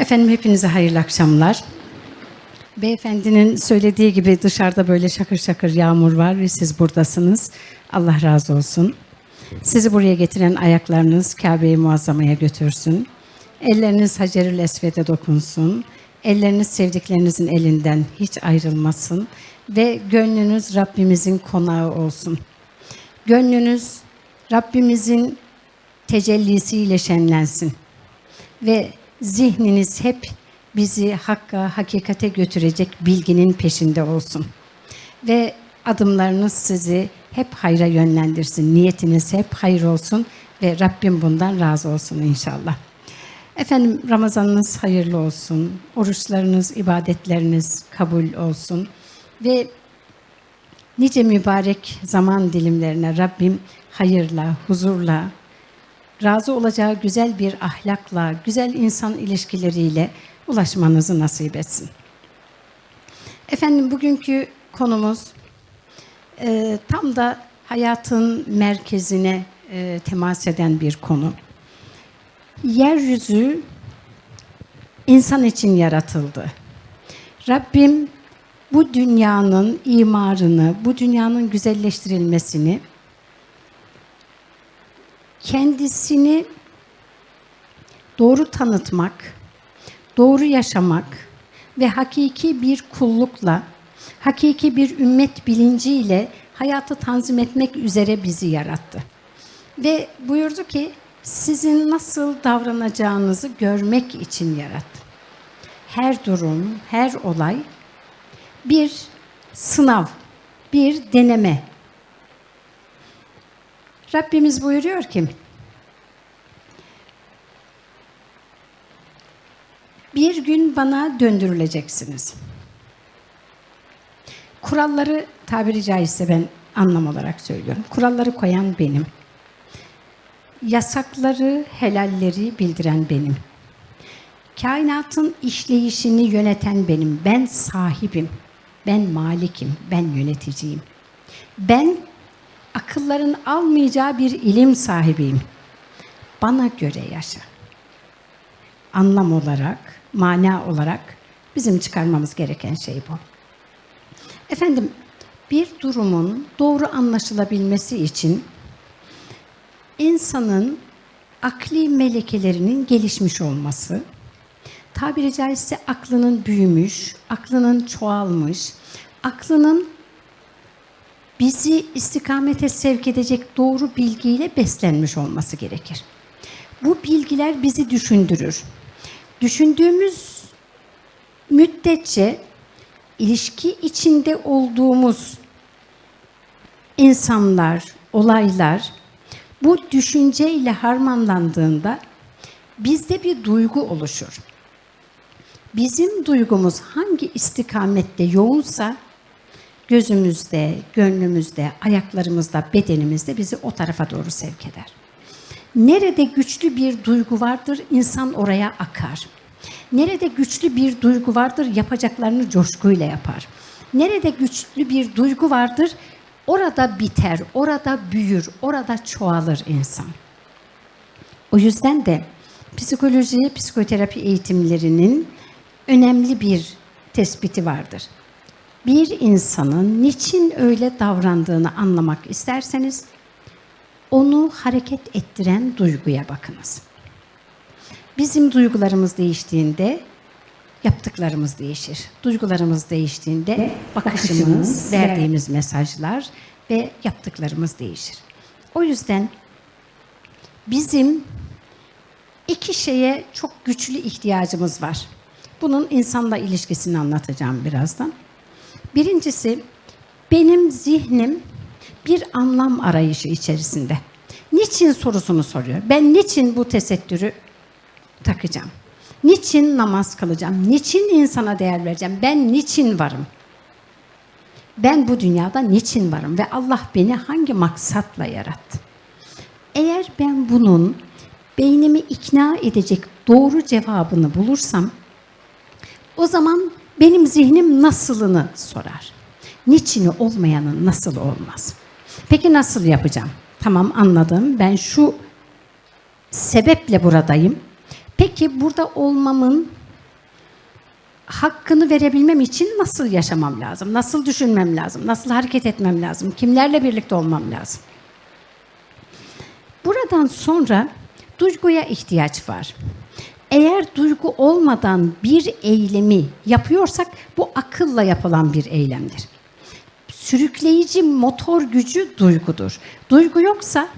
Efendim hepinize hayırlı akşamlar. Beyefendinin söylediği gibi dışarıda böyle şakır şakır yağmur var ve siz buradasınız. Allah razı olsun. Sizi buraya getiren ayaklarınız Kabe-i Muazzama'ya götürsün. Elleriniz Hacer-ül Esved'e dokunsun. Elleriniz sevdiklerinizin elinden hiç ayrılmasın. Ve gönlünüz Rabbimizin konağı olsun. Gönlünüz Rabbimizin tecellisiyle şenlensin. Ve zihniniz hep bizi hakka, hakikate götürecek bilginin peşinde olsun. Ve adımlarınız sizi hep hayra yönlendirsin. Niyetiniz hep hayır olsun ve Rabbim bundan razı olsun inşallah. Efendim Ramazanınız hayırlı olsun. Oruçlarınız, ibadetleriniz kabul olsun. Ve nice mübarek zaman dilimlerine Rabbim hayırla, huzurla, razı olacağı güzel bir ahlakla, güzel insan ilişkileriyle ulaşmanızı nasip etsin. Efendim bugünkü konumuz tam da hayatın merkezine temas eden bir konu. Yeryüzü insan için yaratıldı. Rabbim bu dünyanın imarını, bu dünyanın güzelleştirilmesini kendisini doğru tanıtmak, doğru yaşamak ve hakiki bir kullukla, hakiki bir ümmet bilinciyle hayatı tanzim etmek üzere bizi yarattı. Ve buyurdu ki, sizin nasıl davranacağınızı görmek için yarattı. Her durum, her olay bir sınav, bir deneme. Rabbimiz buyuruyor ki, bir gün bana döndürüleceksiniz. Kuralları, tabiri caizse ben anlam olarak söylüyorum. Kuralları koyan benim. Yasakları, helalleri bildiren benim. Kainatın işleyişini yöneten benim. Ben sahibim, ben malikim, ben yöneticiyim. Ben akılların almayacağı bir ilim sahibiyim. Bana göre yaşa. Anlam olarak, mana olarak bizim çıkarmamız gereken şey bu. Efendim, bir durumun doğru anlaşılabilmesi için insanın akli melekelerinin gelişmiş olması, tabiri caizse aklının büyümüş, aklının çoğalmış, aklının bizi istikamete sevk edecek doğru bilgiyle beslenmiş olması gerekir. Bu bilgiler bizi düşündürür. Düşündüğümüz müddetçe ilişki içinde olduğumuz insanlar, olaylar bu düşünceyle harmanlandığında bizde bir duygu oluşur. Bizim duygumuz hangi istikamette yoğunsa gözümüzde, gönlümüzde, ayaklarımızda, bedenimizde bizi o tarafa doğru sevk eder. Nerede güçlü bir duygu vardır, insan oraya akar. Nerede güçlü bir duygu vardır, yapacaklarını coşkuyla yapar. Nerede güçlü bir duygu vardır, orada biter, orada büyür, orada çoğalır insan. O yüzden de psikoloji, psikoterapi eğitimlerinin önemli bir tespiti vardır. Bir insanın niçin öyle davrandığını anlamak isterseniz, onu hareket ettiren duyguya bakınız. Bizim duygularımız değiştiğinde yaptıklarımız değişir. Duygularımız değiştiğinde bakışımız, verdiğimiz mesajlar ve yaptıklarımız değişir. O yüzden bizim iki şeye çok güçlü ihtiyacımız var. Bunun insanla ilişkisini anlatacağım birazdan. Birincisi, benim zihnim bir anlam arayışı içerisinde. Niçin sorusunu soruyor. Ben niçin bu tesettürü takacağım? Niçin namaz kılacağım? Niçin insana değer vereceğim? Ben niçin varım? Ben bu dünyada niçin varım? Ve Allah beni hangi maksatla yarattı? Eğer ben bunun beynimi ikna edecek doğru cevabını bulursam, o zaman benim zihnim nasılını sorar. Niçini olmayanın nasıl olmaz? Peki nasıl yapacağım? Tamam, anladım. Ben şu sebeple buradayım. Peki burada olmamın hakkını verebilmem için nasıl yaşamam lazım? Nasıl düşünmem lazım? Nasıl hareket etmem lazım? Kimlerle birlikte olmam lazım? Buradan sonra duyguya ihtiyaç var. Eğer duygu olmadan bir eylemi yapıyorsak bu akılla yapılan bir eylemdir. Sürükleyici motor gücü duygudur. Duygu yoksa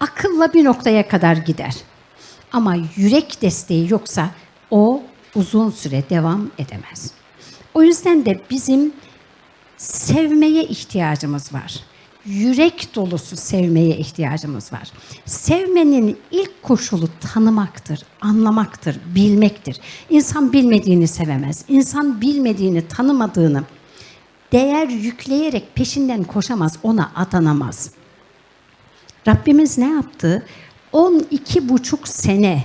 akılla bir noktaya kadar gider. Ama yürek desteği yoksa o uzun süre devam edemez. O yüzden de bizim sevmeye ihtiyacımız var. Yürek dolusu sevmeye ihtiyacımız var. Sevmenin ilk koşulu tanımaktır, anlamaktır, bilmektir. İnsan bilmediğini sevemez. İnsan bilmediğini, tanımadığını değer yükleyerek peşinden koşamaz, ona adanamaz. Rabbimiz ne yaptı? 12,5 sene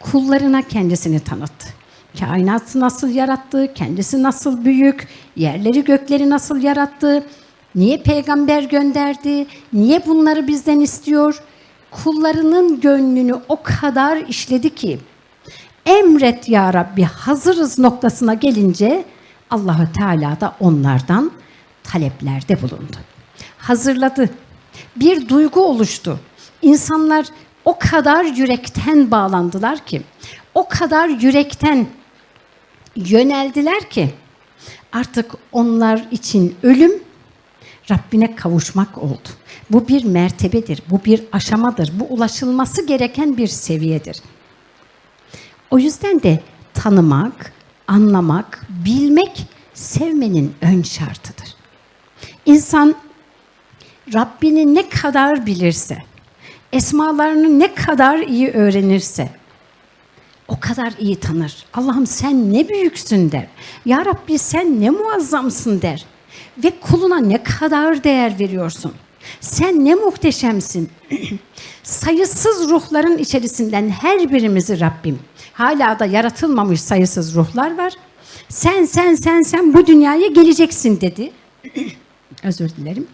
kullarına kendisini tanıttı. Kainatı nasıl yarattı, kendisi nasıl büyük, yerleri gökleri nasıl yarattı, niye peygamber gönderdi, niye bunları bizden istiyor? Kullarının gönlünü o kadar işledi ki, emret ya Rabbi hazırız noktasına gelince Allah-u Teala da onlardan taleplerde bulundu. Hazırladı. Bir duygu oluştu. İnsanlar o kadar yürekten bağlandılar ki, o kadar yürekten yöneldiler ki artık onlar için ölüm Rabbine kavuşmak oldu. Bu bir mertebedir, bu bir aşamadır, bu ulaşılması gereken bir seviyedir. O yüzden de tanımak, anlamak, bilmek sevmenin ön şartıdır. İnsan Rabbini ne kadar bilirse, esmalarını ne kadar iyi öğrenirse o kadar iyi tanır. Allah'ım sen ne büyüksün der. Ya Rabbi sen ne muazzamsın der. Ve kuluna ne kadar değer veriyorsun. Sen ne muhteşemsin. Sayısız ruhların içerisinden her birimizi Rabbim. Hala da yaratılmamış sayısız ruhlar var. Sen bu dünyaya geleceksin dedi. Özür dilerim.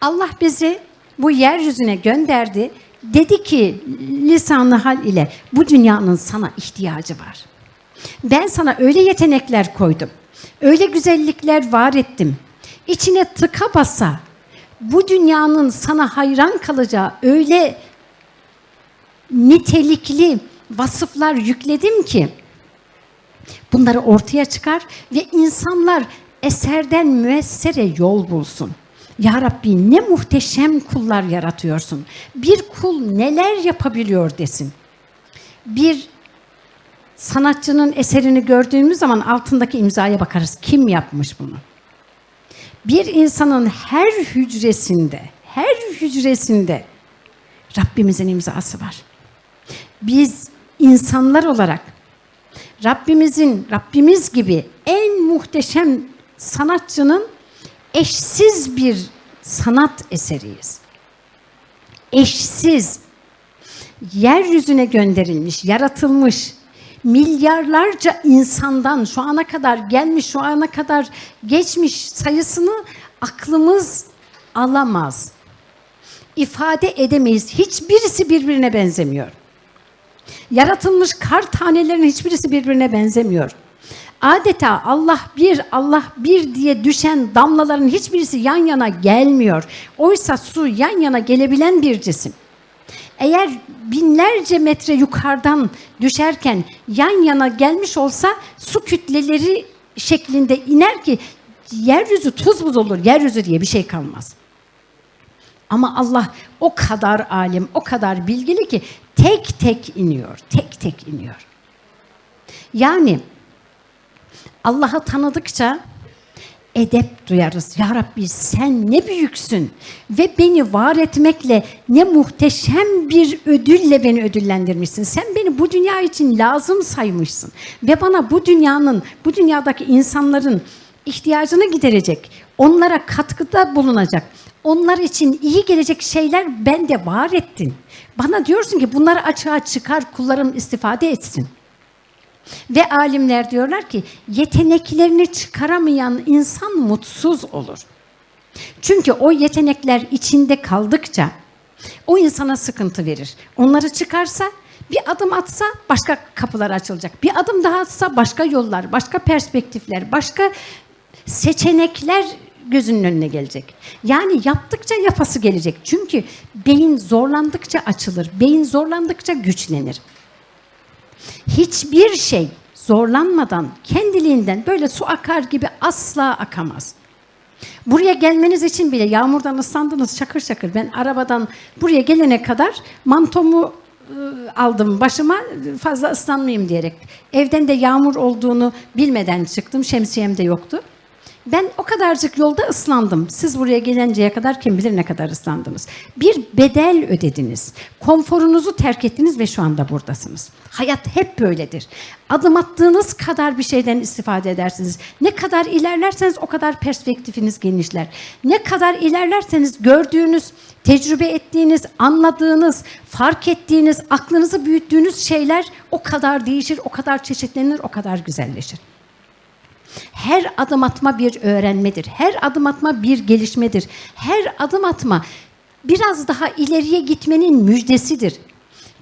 Allah bizi bu yeryüzüne gönderdi. Dedi ki lisan-ı hal ile bu dünyanın sana ihtiyacı var. Ben sana öyle yetenekler koydum. Öyle güzellikler var ettim. İçine tıka basa bu dünyanın sana hayran kalacağı öyle nitelikli vasıflar yükledim ki bunları ortaya çıkar ve insanlar eserden müessere yol bulsun. Ya Rabbi ne muhteşem kullar yaratıyorsun. Bir kul neler yapabiliyor desin. Bir sanatçının eserini gördüğümüz zaman altındaki imzaya bakarız. Kim yapmış bunu? Bir insanın her hücresinde Rabbimizin imzası var. Biz insanlar olarak Rabbimiz gibi en muhteşem sanatçının eşsiz bir sanat eseriyiz. Eşsiz, yeryüzüne gönderilmiş, yaratılmış, milyarlarca insandan şu ana kadar gelmiş, şu ana kadar geçmiş sayısını aklımız alamaz. İfade edemeyiz. Hiçbirisi birbirine benzemiyor. Yaratılmış kar tanelerinin hiçbirisi birbirine benzemiyor. Adeta Allah bir diye düşen damlaların hiçbirisi yan yana gelmiyor. Oysa su yan yana gelebilen bir cisim. Eğer binlerce metre yukarıdan düşerken yan yana gelmiş olsa su kütleleri şeklinde iner ki yeryüzü tuz buz olur, yeryüzü diye bir şey kalmaz. Ama Allah o kadar alim, o kadar bilgili ki tek tek iniyor. Yani Allah'ı tanıdıkça edep duyarız. Ya Rabbi sen ne büyüksün ve beni var etmekle ne muhteşem bir ödülle beni ödüllendirmişsin. Sen beni bu dünya için lazım saymışsın ve bana bu dünyadaki insanların ihtiyacını giderecek, onlara katkıda bulunacak, onlar için iyi gelecek şeyler bende var ettin. Bana diyorsun ki bunları açığa çıkar, kullarım istifade etsin. Ve alimler diyorlar ki yeteneklerini çıkaramayan insan mutsuz olur. Çünkü o yetenekler içinde kaldıkça o insana sıkıntı verir. Onları çıkarsa Bir adım atsa başka kapılar açılacak. Bir adım daha atsa başka yollar, başka perspektifler, başka seçenekler gözünün önüne gelecek. Yani yaptıkça yapası gelecek. Çünkü beyin zorlandıkça açılır. Beyin zorlandıkça güçlenir. Hiçbir şey zorlanmadan, kendiliğinden böyle su akar gibi asla akamaz. Buraya gelmeniz için bile yağmurdan ıslandınız şakır şakır. Ben arabadan buraya gelene kadar mantomu aldım başıma fazla ıslanmayayım diyerek. Evden de yağmur olduğunu bilmeden çıktım. Şemsiyem de yoktu. Ben o kadarcık yolda ıslandım. Siz buraya gelinceye kadar kim bilir ne kadar ıslandınız. Bir bedel ödediniz. Konforunuzu terk ettiniz ve şu anda buradasınız. Hayat hep böyledir. Adım attığınız kadar bir şeyden istifade edersiniz. Ne kadar ilerlerseniz o kadar perspektifiniz genişler. Ne kadar ilerlerseniz gördüğünüz, tecrübe ettiğiniz, anladığınız, fark ettiğiniz, aklınızı büyüttüğünüz şeyler o kadar değişir, o kadar çeşitlenir, o kadar güzelleşir. Her adım atma bir öğrenmedir. Her adım atma bir gelişmedir. Her adım atma biraz daha ileriye gitmenin müjdesidir.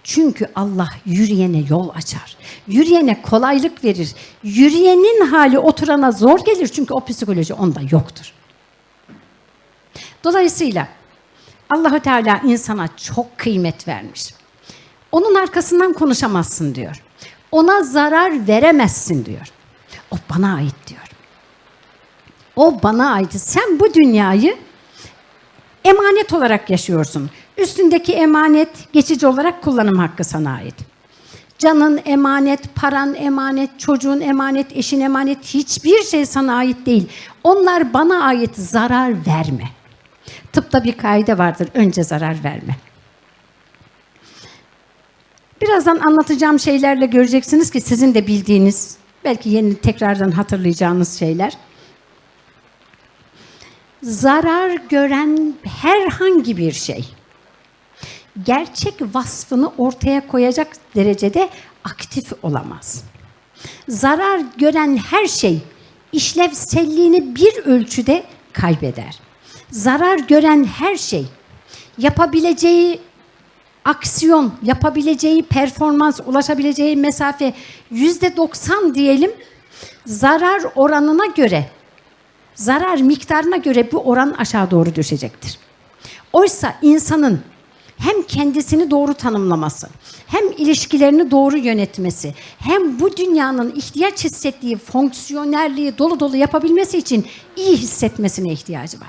Çünkü Allah yürüyene yol açar. Yürüyene kolaylık verir. Yürüyenin hali oturana zor gelir. Çünkü o psikoloji onda yoktur. Dolayısıyla Allah-u Teala insana çok kıymet vermiş. Onun arkasından konuşamazsın diyor. Ona zarar veremezsin diyor. O bana ait diyor. O bana ait. Sen bu dünyayı emanet olarak yaşıyorsun. Üstündeki emanet geçici olarak kullanım hakkı sana ait. Canın emanet, paran emanet, çocuğun emanet, eşin emanet, hiçbir şey sana ait değil. Onlar bana ait, zarar verme. Tıpta bir kaide vardır, önce zarar verme. Birazdan anlatacağım şeylerle göreceksiniz ki sizin de bildiğiniz, belki yeni tekrardan hatırlayacağınız şeyler. Zarar gören herhangi bir şey, gerçek vasfını ortaya koyacak derecede aktif olamaz. Zarar gören her şey, işlevselliğini bir ölçüde kaybeder. Zarar gören her şey, yapabileceği aksiyon, yapabileceği performans, ulaşabileceği mesafe %90 diyelim, zarar oranına göre, zarar miktarına göre bu oran aşağı doğru düşecektir. Oysa insanın hem kendisini doğru tanımlaması, hem ilişkilerini doğru yönetmesi, hem bu dünyanın ihtiyaç hissettiği fonksiyonelliği dolu dolu yapabilmesi için iyi hissetmesine ihtiyacı var.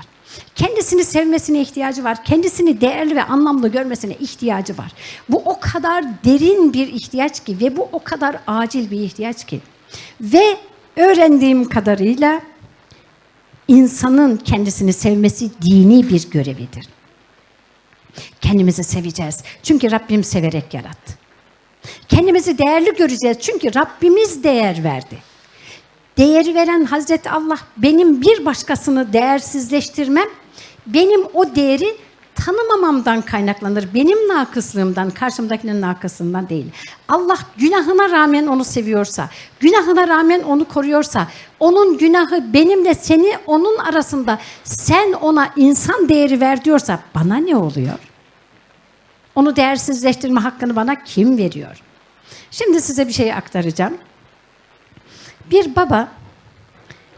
Kendisini sevmesine ihtiyacı var. Kendisini değerli ve anlamlı görmesine ihtiyacı var. Bu o kadar derin bir ihtiyaç ki ve bu o kadar acil bir ihtiyaç ki. Ve öğrendiğim kadarıyla insanın kendisini sevmesi dini bir görevidir. Kendimizi seveceğiz. Çünkü Rabbim severek yarattı. Kendimizi değerli göreceğiz. Çünkü Rabbimiz değer verdi. Değeri veren Hazreti Allah, benim bir başkasını değersizleştirmem, benim o değeri tanımamamdan kaynaklanır. Benim nakıslığımdan, karşımdakinin nakıslığından değil. Allah günahına rağmen onu seviyorsa, günahına rağmen onu koruyorsa, onun günahı benimle seni onun arasında, sen ona insan değeri ver diyorsa bana ne oluyor? Onu değersizleştirme hakkını bana kim veriyor? Şimdi size bir şey aktaracağım. Bir baba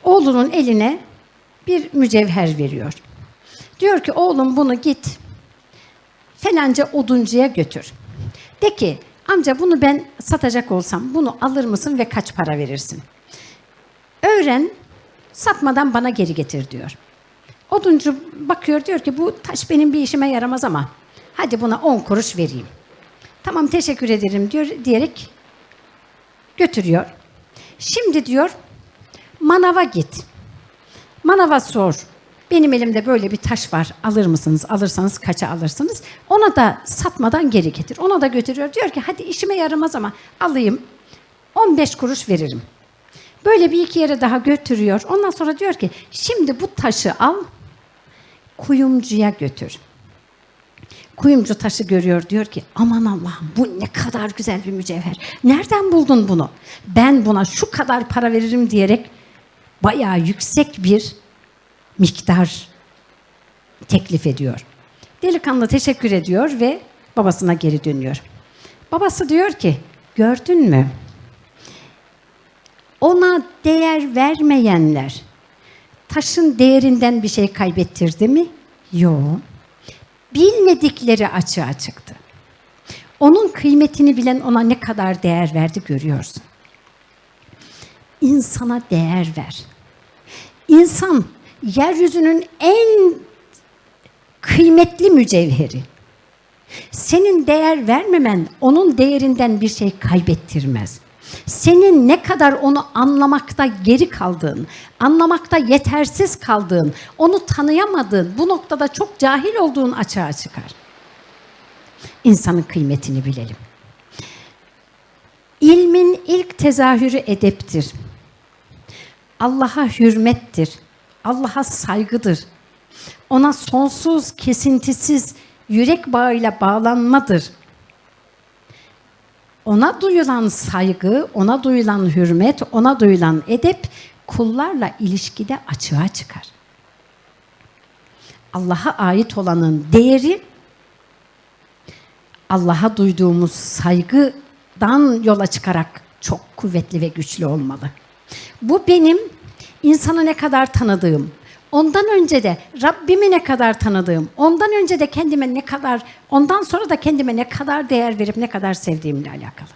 oğlunun eline bir mücevher veriyor. Diyor ki oğlum bunu git falanca oduncuya götür. De ki amca bunu ben satacak olsam bunu alır mısın ve kaç para verirsin? Öğren, satmadan bana geri getir diyor. Oduncu bakıyor, diyor ki bu taş benim bir işime yaramaz ama hadi buna 10 kuruş vereyim. Tamam teşekkür ederim diyor diyerek götürüyor. Şimdi diyor manava git. Manava sor. Benim elimde böyle bir taş var. Alır mısınız? Alırsanız kaça alırsınız? Ona da satmadan geri getir. Ona da götürüyor. Diyor ki hadi işime yaramaz ama alayım. 15 kuruş veririm. Böyle bir iki yere daha götürüyor. Ondan sonra diyor ki şimdi bu taşı al. Kuyumcuya götür. Kuyumcu taşı görüyor, diyor ki aman Allah'ım bu ne kadar güzel bir mücevher. Nereden buldun bunu? Ben buna şu kadar para veririm diyerek bayağı yüksek bir miktar teklif ediyor. Delikanlı teşekkür ediyor ve babasına geri dönüyor. Babası diyor ki, gördün mü? Ona değer vermeyenler taşın değerinden bir şey kaybettirdi mi? Yok. Bilmedikleri açığa çıktı. Onun kıymetini bilen ona ne kadar değer verdi görüyorsun. İnsana değer ver. İnsan yeryüzünün en kıymetli mücevheri. Senin değer vermemen onun değerinden bir şey kaybettirmez. Senin ne kadar onu anlamakta geri kaldığın, anlamakta yetersiz kaldığın, onu tanıyamadığın, bu noktada çok cahil olduğun açığa çıkar. İnsanın kıymetini bilelim. İlmin ilk tezahürü edeptir. Allah'a hürmettir. Allah'a saygıdır. Ona sonsuz, kesintisiz, yürek bağıyla bağlanmadır. Ona duyulan saygı, ona duyulan hürmet, ona duyulan edep kullarla ilişkide açığa çıkar. Allah'a ait olanın değeri, Allah'a duyduğumuz saygıdan yola çıkarak çok kuvvetli ve güçlü olmalı. Bu benim insanı ne kadar tanıdığım, ondan önce de Rabbimi ne kadar tanıdığım, ondan önce de kendime ne kadar, ondan sonra da kendime ne kadar değer verip ne kadar sevdiğimle alakalı.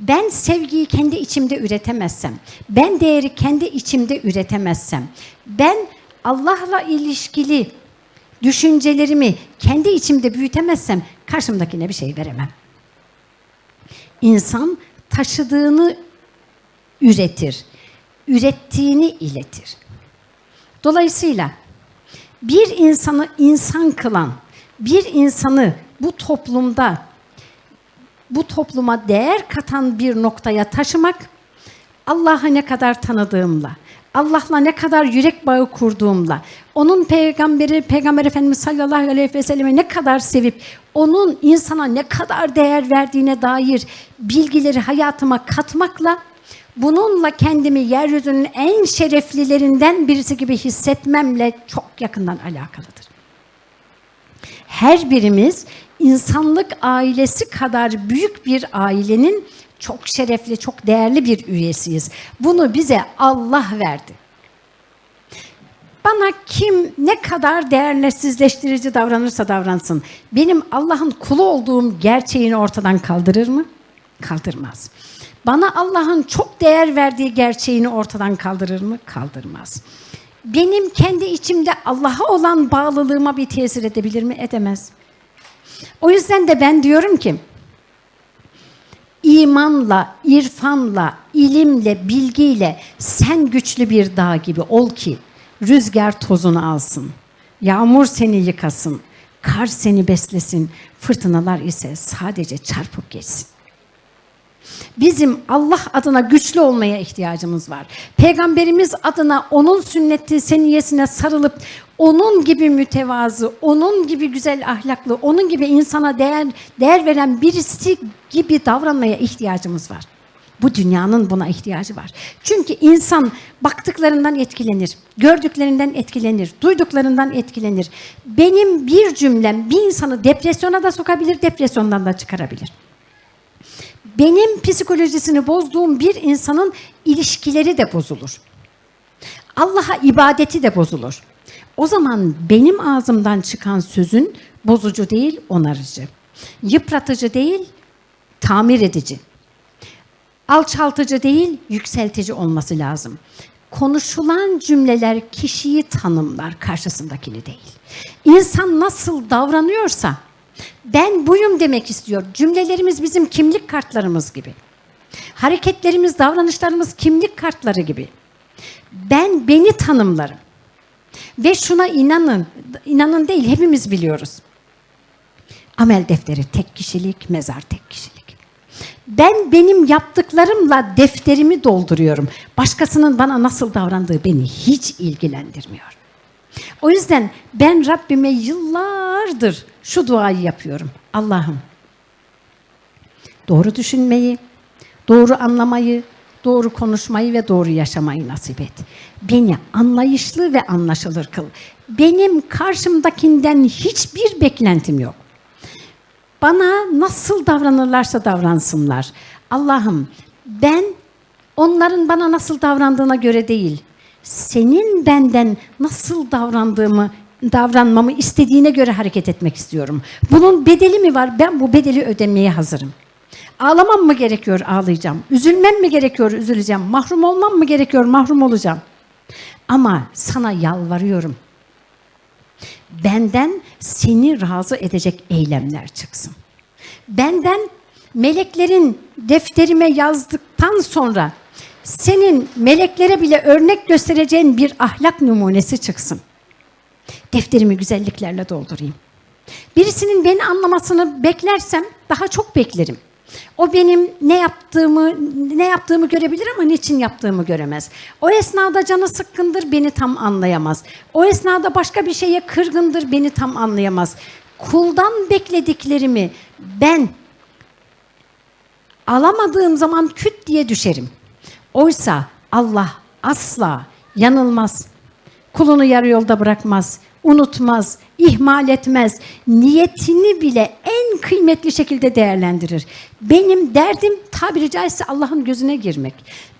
Ben sevgiyi kendi içimde üretemezsem, ben değeri kendi içimde üretemezsem, ben Allah'la ilişkili düşüncelerimi kendi içimde büyütemezsem karşımdakine bir şey veremem. İnsan taşıdığını üretir, ürettiğini iletir. Dolayısıyla bir insanı insan kılan, bir insanı bu toplumda, bu topluma değer katan bir noktaya taşımak, Allah'a ne kadar tanıdığımla, Allah'la ne kadar yürek bağı kurduğumla, onun peygamberi, Peygamber Efendimiz sallallahu aleyhi ve sellem'i ne kadar sevip, onun insana ne kadar değer verdiğine dair bilgileri hayatıma katmakla, bununla kendimi yeryüzünün en şereflilerinden birisi gibi hissetmemle çok yakından alakalıdır. Her birimiz insanlık ailesi kadar büyük bir ailenin çok şerefli, çok değerli bir üyesiyiz. Bunu bize Allah verdi. Bana kim ne kadar değersizleştirici davranırsa davransın, benim Allah'ın kulu olduğum gerçeğini ortadan kaldırır mı? Kaldırmaz. Bana Allah'ın çok değer verdiği gerçeğini ortadan kaldırır mı? Kaldırmaz. Benim kendi içimde Allah'a olan bağlılığıma bir tesir edebilir mi? Edemez. O yüzden de ben diyorum ki, imanla, irfanla, ilimle, bilgiyle sen güçlü bir dağ gibi ol ki rüzgar tozunu alsın, yağmur seni yıkasın, kar seni beslesin, fırtınalar ise sadece çarpıp geçsin. Bizim Allah adına güçlü olmaya ihtiyacımız var. Peygamberimiz adına onun sünneti seniyesine sarılıp onun gibi mütevazı, onun gibi güzel ahlaklı, onun gibi insana değer veren birisi gibi davranmaya ihtiyacımız var. Bu dünyanın buna ihtiyacı var. Çünkü insan baktıklarından etkilenir, gördüklerinden etkilenir, duyduklarından etkilenir. Benim bir cümlem bir insanı depresyona da sokabilir, depresyondan da çıkarabilir. Benim psikolojisini bozduğum bir insanın ilişkileri de bozulur. Allah'a ibadeti de bozulur. O zaman benim ağzımdan çıkan sözün bozucu değil, onarıcı. Yıpratıcı değil, tamir edici. Alçaltıcı değil, yükseltici olması lazım. Konuşulan cümleler kişiyi tanımlar, karşısındakini değil. İnsan nasıl davranıyorsa, ben buyum demek istiyor. Cümlelerimiz bizim kimlik kartlarımız gibi. Hareketlerimiz, davranışlarımız kimlik kartları gibi. Ben beni tanımlarım. Ve şuna inanın, inanın değil hepimiz biliyoruz. Amel defteri tek kişilik, mezar tek kişilik. Ben benim yaptıklarımla defterimi dolduruyorum. Başkasının bana nasıl davrandığı beni hiç ilgilendirmiyor. O yüzden ben Rabbime yıllardır şu duayı yapıyorum. Allah'ım doğru düşünmeyi, doğru anlamayı, doğru konuşmayı ve doğru yaşamayı nasip et. Beni anlayışlı ve anlaşılır kıl. Benim karşımdakinden hiçbir beklentim yok. Bana nasıl davranırlarsa davransınlar. Allah'ım ben onların bana nasıl davrandığına göre değil, senin benden nasıl davranmamı istediğine göre hareket etmek istiyorum. Bunun bedeli mi var? Ben bu bedeli ödemeye hazırım. Ağlamam mı gerekiyor? Ağlayacağım. Üzülmem mi gerekiyor? Üzüleceğim. Mahrum olmam mı gerekiyor? Mahrum olacağım. Ama sana yalvarıyorum. Benden seni razı edecek eylemler çıksın. Benden meleklerin defterime yazdıktan sonra senin meleklere bile örnek göstereceğin bir ahlak numunesi çıksın. Defterimi güzelliklerle doldurayım. Birisinin beni anlamasını beklersem daha çok beklerim. O benim ne yaptığımı görebilir ama niçin yaptığımı göremez. O esnada canı sıkkındır, beni tam anlayamaz. O esnada başka bir şeye kırgındır, beni tam anlayamaz. Kuldan beklediklerimi ben alamadığım zaman küt diye düşerim. Oysa Allah asla yanılmaz. Kulunu yarı yolda bırakmaz, unutmaz, ihmal etmez. Niyetini bile en kıymetli şekilde değerlendirir. Benim derdim tabiri caizse Allah'ın gözüne girmek.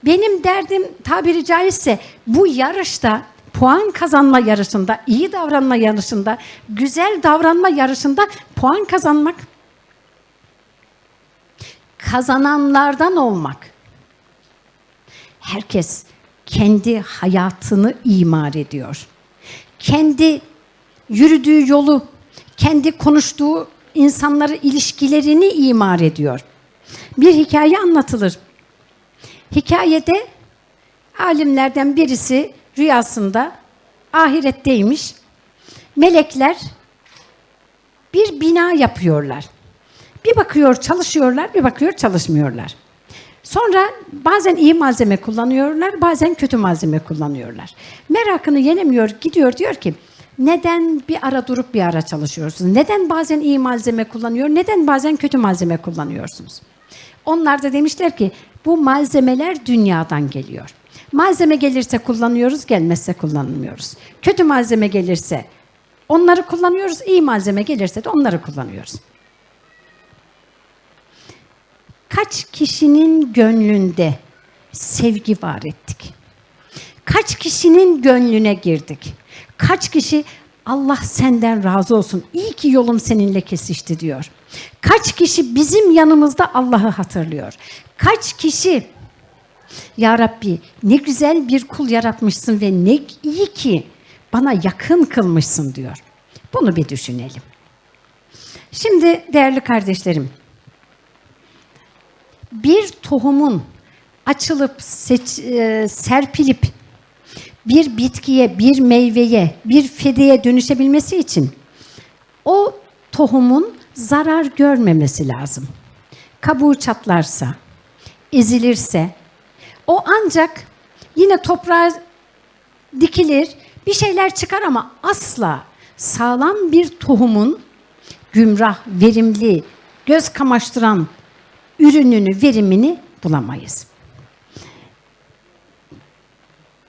Benim derdim tabiri caizse bu yarışta, puan kazanma yarışında, iyi davranma yarışında, güzel davranma yarışında puan kazanmak. Kazananlardan olmak. Herkes kendi hayatını imar ediyor. Kendi yürüdüğü yolu, kendi konuştuğu insanları, ilişkilerini imar ediyor. Bir hikaye anlatılır. Hikayede alimlerden birisi rüyasında ahiretteymiş. Melekler bir bina yapıyorlar. Bir bakıyor çalışıyorlar, bir bakıyor çalışmıyorlar. Sonra bazen iyi malzeme kullanıyorlar, bazen kötü malzeme kullanıyorlar. Merakını yenemiyor, gidiyor diyor ki, neden bir ara durup bir ara çalışıyorsunuz? Neden bazen iyi malzeme kullanıyor, neden bazen kötü malzeme kullanıyorsunuz? Onlar da demişler ki, bu malzemeler dünyadan geliyor. Malzeme gelirse kullanıyoruz, gelmezse kullanmıyoruz. Kötü malzeme gelirse onları kullanıyoruz, iyi malzeme gelirse de onları kullanıyoruz. Kaç kişinin gönlünde sevgi var ettik? Kaç kişinin gönlüne girdik? Kaç kişi Allah senden razı olsun, iyi ki yolum seninle kesişti diyor. Kaç kişi bizim yanımızda Allah'ı hatırlıyor? Kaç kişi Ya Rabbi ne güzel bir kul yaratmışsın ve ne iyi ki bana yakın kılmışsın diyor. Bunu bir düşünelim. Şimdi değerli kardeşlerim, bir tohumun açılıp serpilip bir bitkiye, bir meyveye, bir fideye dönüşebilmesi için o tohumun zarar görmemesi lazım. Kabuğu çatlarsa, ezilirse o ancak yine toprağa dikilir, bir şeyler çıkar ama asla sağlam bir tohumun gümrah, verimli, göz kamaştıran ürününü, verimini bulamayız.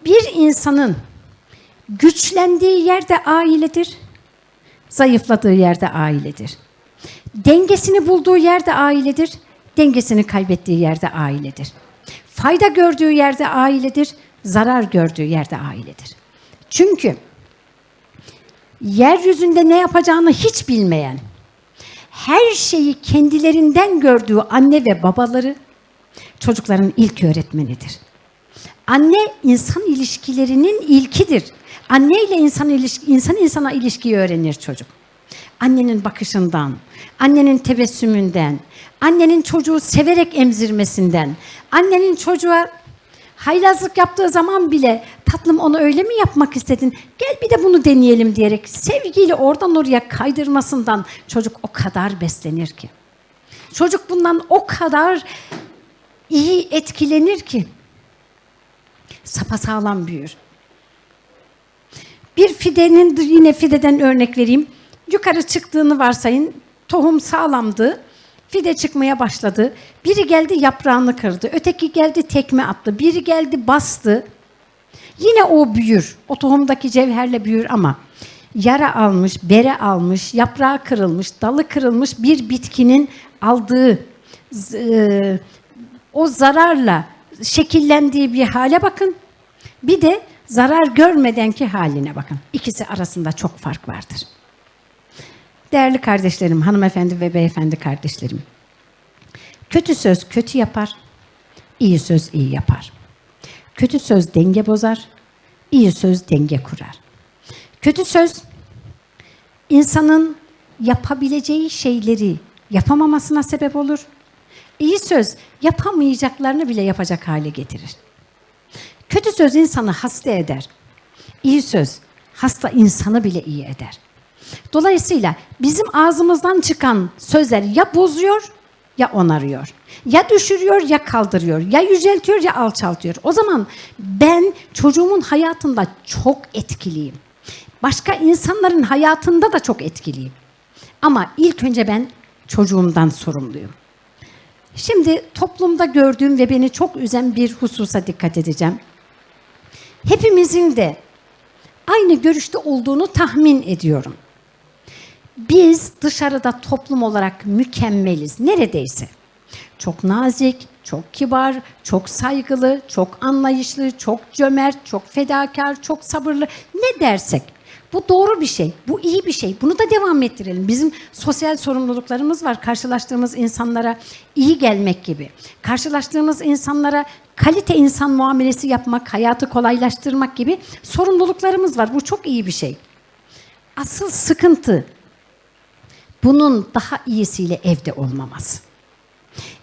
Bir insanın güçlendiği yerde ailedir, zayıfladığı yerde ailedir. Dengesini bulduğu yerde ailedir, dengesini kaybettiği yerde ailedir. Fayda gördüğü yerde ailedir, zarar gördüğü yerde ailedir. Çünkü yeryüzünde ne yapacağını hiç bilmeyen, her şeyi kendilerinden gördüğü anne ve babaları çocukların ilk öğretmenidir. Anne insan ilişkilerinin ilkidir. Anne ile insan insana ilişkiyi öğrenir çocuk. Annenin bakışından, annenin tebessümünden, annenin çocuğu severek emzirmesinden, annenin çocuğa haylazlık yaptığı zaman bile tatlım onu öyle mi yapmak istedin? Gel bir de bunu deneyelim diyerek sevgiyle oradan oraya kaydırmasından çocuk o kadar beslenir ki. Çocuk bundan o kadar iyi etkilenir ki sapasağlam büyür. Bir fidenin, yine fideden örnek vereyim. Yukarı çıktığını varsayın. Tohum sağlamdı. Fide çıkmaya başladı. Biri geldi yaprağını kırdı. Öteki geldi tekme attı. Biri geldi bastı. Yine o büyür. O tohumdaki cevherle büyür ama yara almış, bere almış, yaprağı kırılmış, dalı kırılmış bir bitkinin aldığı o zararla şekillendiği bir hale bakın. Bir de zarar görmedenki haline bakın. İkisi arasında çok fark vardır. Değerli kardeşlerim, hanımefendi ve beyefendi kardeşlerim. Kötü söz kötü yapar, iyi söz iyi yapar. Kötü söz denge bozar, iyi söz denge kurar. Kötü söz, insanın yapabileceği şeyleri yapamamasına sebep olur. İyi söz, yapamayacaklarını bile yapacak hale getirir. Kötü söz insanı hasta eder. İyi söz, hasta insanı bile iyi eder. Dolayısıyla bizim ağzımızdan çıkan sözler ya bozuyor, ya onarıyor, ya düşürüyor, ya kaldırıyor, ya yüceltiyor, ya alçaltıyor. O zaman ben çocuğumun hayatında çok etkiliyim. Başka insanların hayatında da çok etkiliyim. Ama ilk önce ben çocuğumdan sorumluyum. Şimdi toplumda gördüğüm ve beni çok üzen bir hususa dikkat edeceğim. Hepimizin de aynı görüşte olduğunu tahmin ediyorum. Biz dışarıda toplum olarak mükemmeliz. Neredeyse. Çok nazik, çok kibar, çok saygılı, çok anlayışlı, çok cömert, çok fedakar, çok sabırlı. Ne dersek. Bu doğru bir şey. Bu iyi bir şey. Bunu da devam ettirelim. Bizim sosyal sorumluluklarımız var. Karşılaştığımız insanlara iyi gelmek gibi. Karşılaştığımız insanlara kalite insan muamelesi yapmak, hayatı kolaylaştırmak gibi sorumluluklarımız var. Bu çok iyi bir şey. Asıl sıkıntı bunun daha iyisiyle evde olmaması.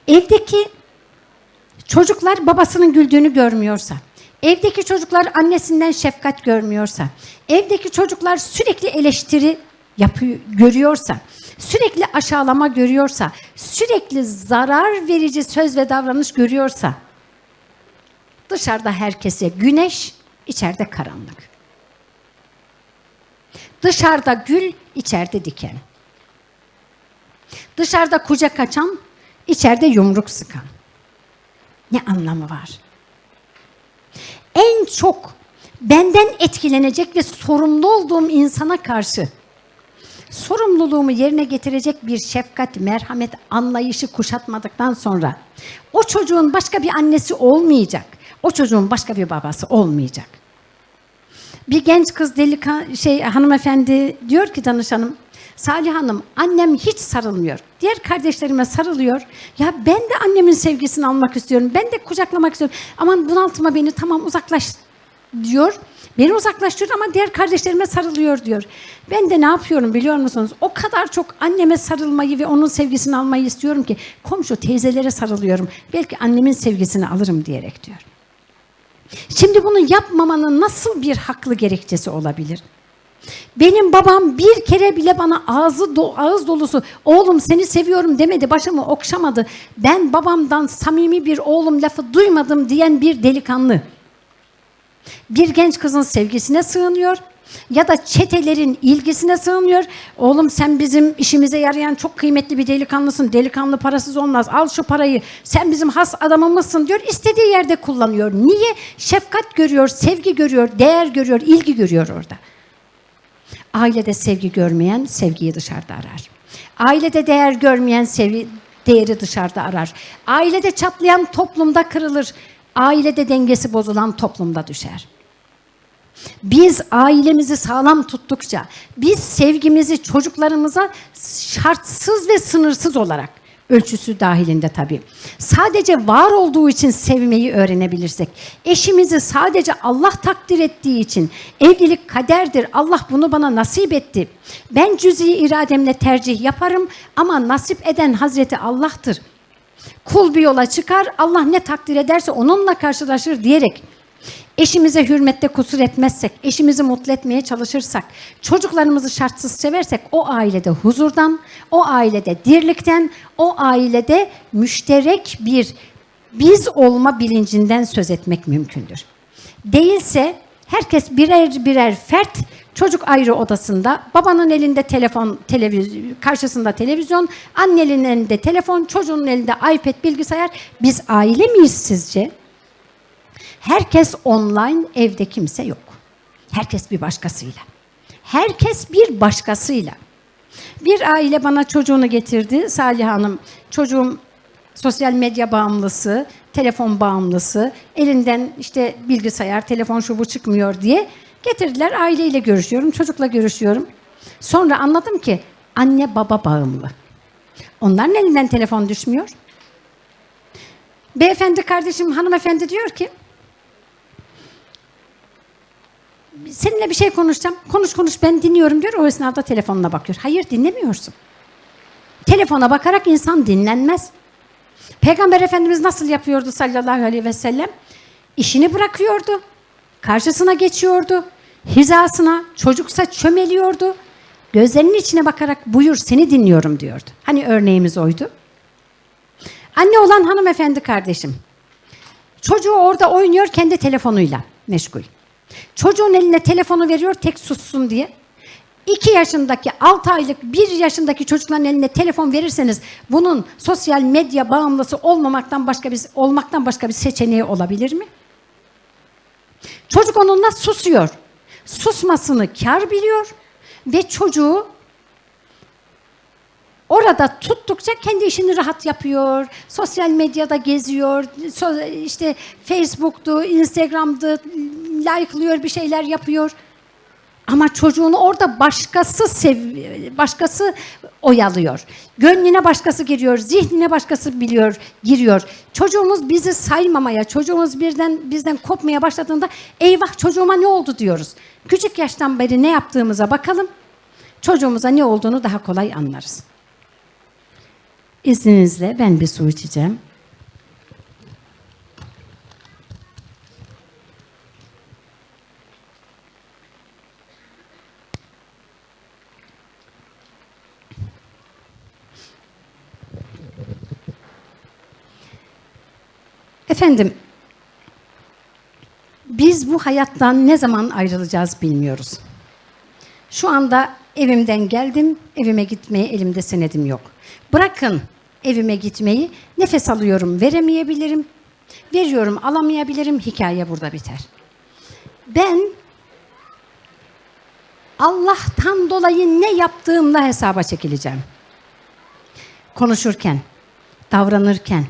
Evdeki çocuklar babasının güldüğünü görmüyorsa, evdeki çocuklar annesinden şefkat görmüyorsa, evdeki çocuklar sürekli eleştiri görüyorsa, sürekli aşağılama görüyorsa, sürekli zarar verici söz ve davranış görüyorsa, dışarıda herkese güneş, içeride karanlık. Dışarıda gül, içeride diken. Dışarıda kucak açan, içeride yumruk sıkan. Ne anlamı var? En çok benden etkilenecek ve sorumlu olduğum insana karşı sorumluluğumu yerine getirecek bir şefkat, merhamet, anlayışı kuşatmadıktan sonra o çocuğun başka bir annesi olmayacak. O çocuğun başka bir babası olmayacak. Bir genç kız hanımefendi diyor ki danışanım, Salih Hanım, annem hiç sarılmıyor. Diğer kardeşlerime sarılıyor. Ya ben de annemin sevgisini almak istiyorum. Ben de kucaklamak istiyorum. Aman bunaltma beni, tamam uzaklaş diyor. Beni uzaklaştırıyor ama diğer kardeşlerime sarılıyor diyor. Ben de ne yapıyorum biliyor musunuz? O kadar çok anneme sarılmayı ve onun sevgisini almayı istiyorum ki komşu teyzelere sarılıyorum. Belki annemin sevgisini alırım diyerek diyor. Şimdi bunu yapmamanın nasıl bir haklı gerekçesi olabilir? Benim babam bir kere bile bana ağız dolusu oğlum seni seviyorum demedi, başımı okşamadı. Ben babamdan samimi bir oğlum lafı duymadım diyen bir delikanlı. Bir genç kızın sevgisine sığınıyor ya da çetelerin ilgisine sığınıyor. Oğlum sen bizim işimize yarayan çok kıymetli bir delikanlısın. Delikanlı parasız olmaz. Al şu parayı. Sen bizim has adamımızsın diyor. İstediği yerde kullanıyor. Niye? Şefkat görüyor, sevgi görüyor, değer görüyor, ilgi görüyor orada. Ailede sevgi görmeyen sevgiyi dışarıda arar. Ailede değer görmeyen değeri dışarıda arar. Ailede çatlayan toplumda kırılır. Ailede dengesi bozulan toplumda düşer. Biz ailemizi sağlam tuttukça, biz sevgimizi çocuklarımıza şartsız ve sınırsız olarak, ölçüsü dahilinde tabii, sadece var olduğu için sevmeyi öğrenebilirsek, eşimizi sadece Allah takdir ettiği için, evlilik kaderdir, Allah bunu bana nasip etti, ben cüz'i irademle tercih yaparım ama nasip eden Hazreti Allah'tır. Kul bir yola çıkar, Allah ne takdir ederse onunla karşılaşır diyerek, eşimize hürmette kusur etmezsek, eşimizi mutlu etmeye çalışırsak, çocuklarımızı şartsız seversek o ailede huzurdan, o ailede dirlikten, o ailede müşterek bir biz olma bilincinden söz etmek mümkündür. Değilse herkes birer birer fert, çocuk ayrı odasında, babanın elinde telefon, karşısında televizyon, annenin elinde telefon, çocuğun elinde iPad, bilgisayar. Biz aile miyiz sizce? Herkes online, evde kimse yok. Herkes bir başkasıyla. Herkes bir başkasıyla. Bir aile bana çocuğunu getirdi. Salih Hanım, çocuğum sosyal medya bağımlısı, telefon bağımlısı, elinden işte bilgisayar, telefon şu bu çıkmıyor diye getirdiler. Aileyle görüşüyorum, çocukla görüşüyorum. Sonra anladım ki anne baba bağımlı. Onların elinden telefon düşmüyor. Beyefendi kardeşim, hanımefendi diyor ki seninle bir şey konuşacağım. Konuş ben dinliyorum diyor. O esnada telefonuna bakıyor. Hayır, dinlemiyorsun. Telefona bakarak insan dinlenmez. Peygamber Efendimiz nasıl yapıyordu sallallahu aleyhi ve sellem? İşini bırakıyordu. Karşısına geçiyordu. Hizasına, çocuksa çömeliyordu. Gözlerinin içine bakarak buyur seni dinliyorum diyordu. Hani örneğimiz oydu. Anne olan hanımefendi kardeşim. Çocuğu orada oynuyor kendi telefonuyla meşgul. Çocuğun eline telefonu veriyor tek sussun diye. 2 yaşındaki, 6 aylık, 1 yaşındaki çocukların eline telefon verirseniz bunun sosyal medya bağımlısı olmaktan başka bir seçeneği olabilir mi? Çocuk onunla susuyor. Susmasını kâr biliyor ve çocuğu orada tuttukça kendi işini rahat yapıyor. Sosyal medyada geziyor. İşte Facebook'tu, Instagram'dı, like'lıyor, bir şeyler yapıyor. Ama çocuğunu orada başkası oyalıyor. Gönlüne başkası giriyor, zihnine başkası giriyor. Çocuğumuz bizi saymamaya, çocuğumuz bizden kopmaya başladığında eyvah çocuğuma ne oldu diyoruz. Küçük yaştan beri ne yaptığımıza bakalım. Çocuğumuza ne olduğunu daha kolay anlarız. İzninizle ben bir su içeceğim. Efendim, biz bu hayattan ne zaman ayrılacağız bilmiyoruz. Şu anda evimden geldim, evime gitmeye elimde senedim yok. Bırakın evime gitmeyi, nefes alıyorum veremeyebilirim, veriyorum alamayabilirim, hikaye burada biter. Ben Allah'tan dolayı ne yaptığımla hesaba çekileceğim. Konuşurken, davranırken,